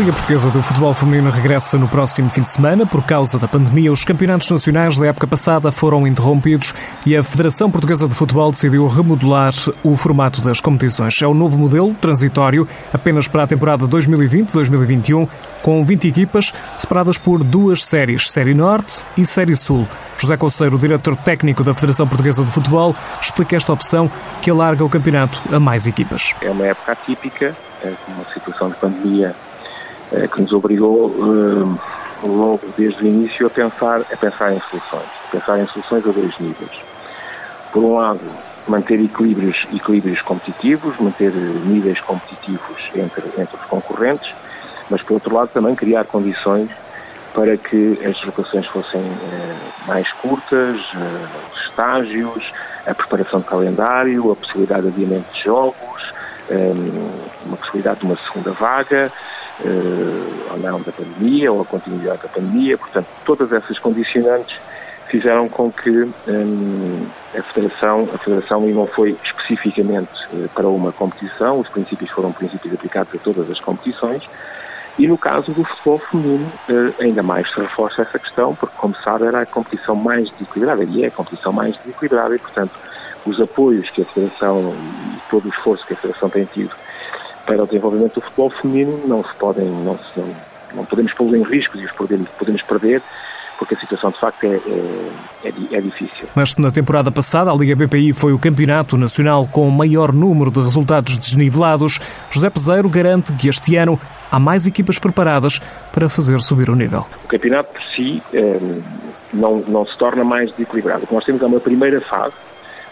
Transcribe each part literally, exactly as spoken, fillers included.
Liga Portuguesa do Futebol Feminino regressa no próximo fim de semana. Por causa da pandemia, os campeonatos nacionais da época passada foram interrompidos e a Federação Portuguesa de Futebol decidiu remodelar o formato das competições. É o novo modelo, transitório, apenas para a temporada dois mil e vinte dois mil e vinte e um, com vinte equipas separadas por duas séries, Série Norte e Série Sul. José Couceiro, diretor técnico da Federação Portuguesa de Futebol, explica esta opção que alarga o campeonato a mais equipas. É uma época atípica, com uma situação de pandemia que nos obrigou logo desde o início a pensar, a pensar em soluções, a pensar em soluções a dois níveis. Por um lado, manter equilíbrios, equilíbrios competitivos, manter níveis competitivos entre, entre os concorrentes, mas por outro lado também criar condições para que as deslocações fossem eh, mais curtas, eh, os estágios, a preparação de calendário, a possibilidade de adiamento de jogos, eh, uma possibilidade de uma segunda vaga, eh, ou não da pandemia, ou a continuidade da pandemia. Portanto, todas essas condicionantes fizeram com que eh, a Federação, a Federação não foi especificamente eh, para uma competição, os princípios foram princípios aplicados a todas as competições. E no caso do futebol feminino, ainda mais se reforça essa questão, porque, como sabe, era a competição mais desequilibrada, e é a competição mais desequilibrada, e, portanto, os apoios que a Federação e todo o esforço que a Federação tem tido para o desenvolvimento do futebol feminino não se podem, não, se, não, não podemos pô-los em riscos e os podemos, podemos perder, porque a situação de facto é, é, é difícil. Mas na temporada passada, a Liga B P I foi o campeonato nacional com o maior número de resultados desnivelados. José Couceiro garante que este ano há mais equipas preparadas para fazer subir o nível. O campeonato por si eh, não, não se torna mais desequilibrado. O que nós temos é uma primeira fase,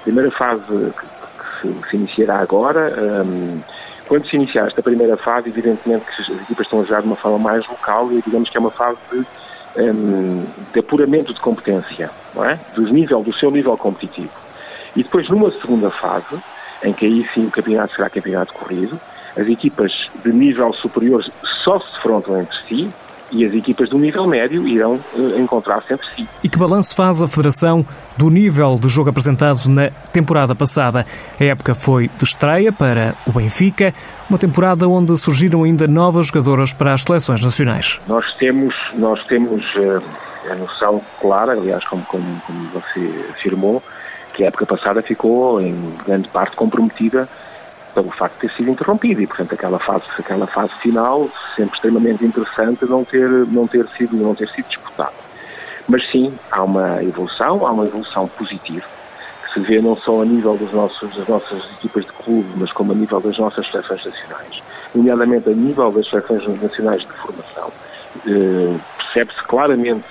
primeira fase que, que se iniciará agora. Eh, quando se iniciar esta primeira fase, evidentemente que as equipas estão a jogar de uma forma mais local e digamos que é uma fase de de apuramento de competência, não é? do, nível, do seu nível competitivo. E depois, numa segunda fase, em que aí sim o campeonato será campeonato corrido, as equipas de nível superior só se defrontam entre si e as equipas do nível médio irão uh, encontrar-se entre si. E que balanço faz a Federação do nível de jogo apresentado na temporada passada? A época foi de estreia para o Benfica, uma temporada onde surgiram ainda novas jogadoras para as seleções nacionais. Nós temos, nós temos uh, a noção clara, aliás, como, como, como você afirmou, que a época passada ficou em grande parte comprometida pelo facto de ter sido interrompido e, portanto, aquela fase, aquela fase final, sempre extremamente interessante, não ter, não ter sido, não ter sido disputada. Mas sim, há uma evolução, há uma evolução positiva, que se vê não só a nível dos nossos, das nossas equipas de clube, mas como a nível das nossas seleções nacionais, nomeadamente a nível das seleções nacionais de formação. Eh, percebe-se claramente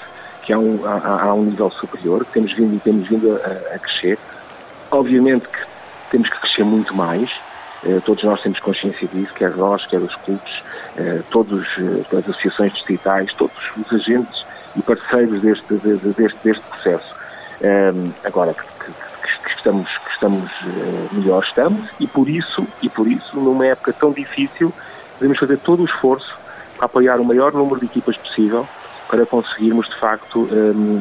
que há um, há, há um nível superior, que temos vindo, temos vindo a, a crescer. Obviamente que temos que crescer muito mais. Todos nós temos consciência disso, quer nós, quer os clubes, todas as associações distritais, todos os agentes e parceiros deste, deste, deste processo. Agora, que estamos, que estamos melhor estamos e por, isso, e por isso, numa época tão difícil, devemos fazer todo o esforço para apoiar o maior número de equipas possível para conseguirmos, de facto,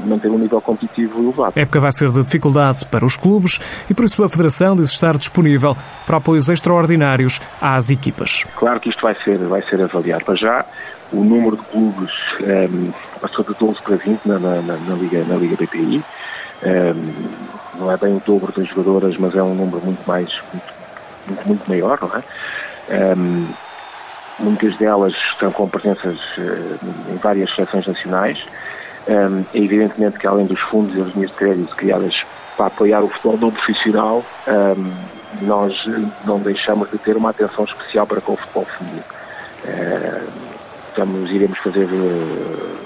manter um nível competitivo elevado. A época vai ser de dificuldade para os clubes e, por isso, a Federação diz estar disponível para apoios extraordinários às equipas. Claro que isto vai ser, vai ser avaliado. Para já, o número de clubes um, passou de doze para vinte na, na, na, Liga, na Liga B P I. Um, não é bem o dobro das jogadoras, mas é um número muito mais, muito, muito, muito maior, não é? Um, Muitas delas estão com presenças uh, em várias seleções nacionais. Um, é evidentemente que, além dos fundos e das linhas de crédito criadas para apoiar o futebol não profissional, um, nós não deixamos de ter uma atenção especial para com o futebol feminino. Uh, estamos, iremos fazer uh,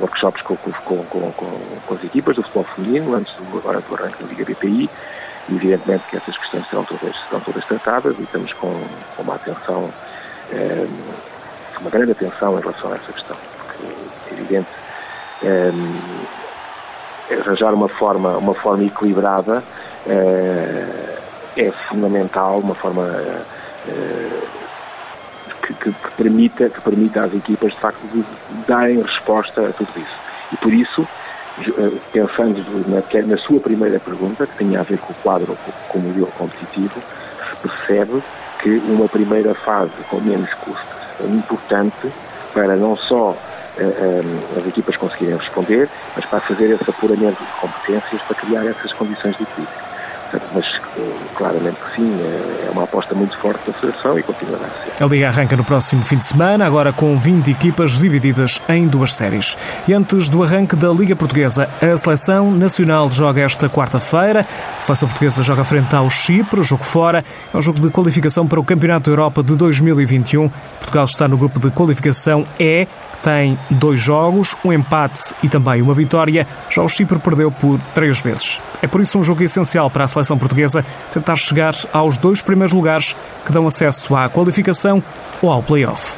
workshops com, com, com, com, com as equipas do futebol feminino, antes do, agora do arranque da Liga B P I. Evidentemente que essas questões serão todas, serão todas tratadas e estamos com, com uma atenção uma grande atenção em relação a essa questão, porque é evidente é, arranjar uma forma, uma forma equilibrada é, é fundamental, uma forma é, que, que, permita, que permita às equipas de facto de darem resposta a tudo isso. E por isso, pensando na, na sua primeira pergunta, que tinha a ver com o quadro, com o modelo competitivo, se percebe que uma primeira fase com menos custos é importante para não só as equipas conseguirem responder, mas para fazer esse apuramento de competências, para criar essas condições de equilíbrio. Mas claramente que sim, é uma aposta muito forte da Federação e continuará a ser. A Liga arranca no próximo fim de semana, agora com vinte equipas divididas em duas séries. E antes do arranque da Liga Portuguesa, a Seleção Nacional joga esta quarta-feira. A Seleção Portuguesa joga frente ao Chipre, jogo fora. É um jogo de qualificação para o Campeonato da Europa de dois mil e vinte e um. Portugal está no grupo de qualificação E, tem dois jogos, um empate e também uma vitória. Já o Chipre perdeu por três vezes. É por isso um jogo essencial para a Seleção Portuguesa tentar chegar aos dois primeiros lugares que dão acesso à qualificação ou ao play-off.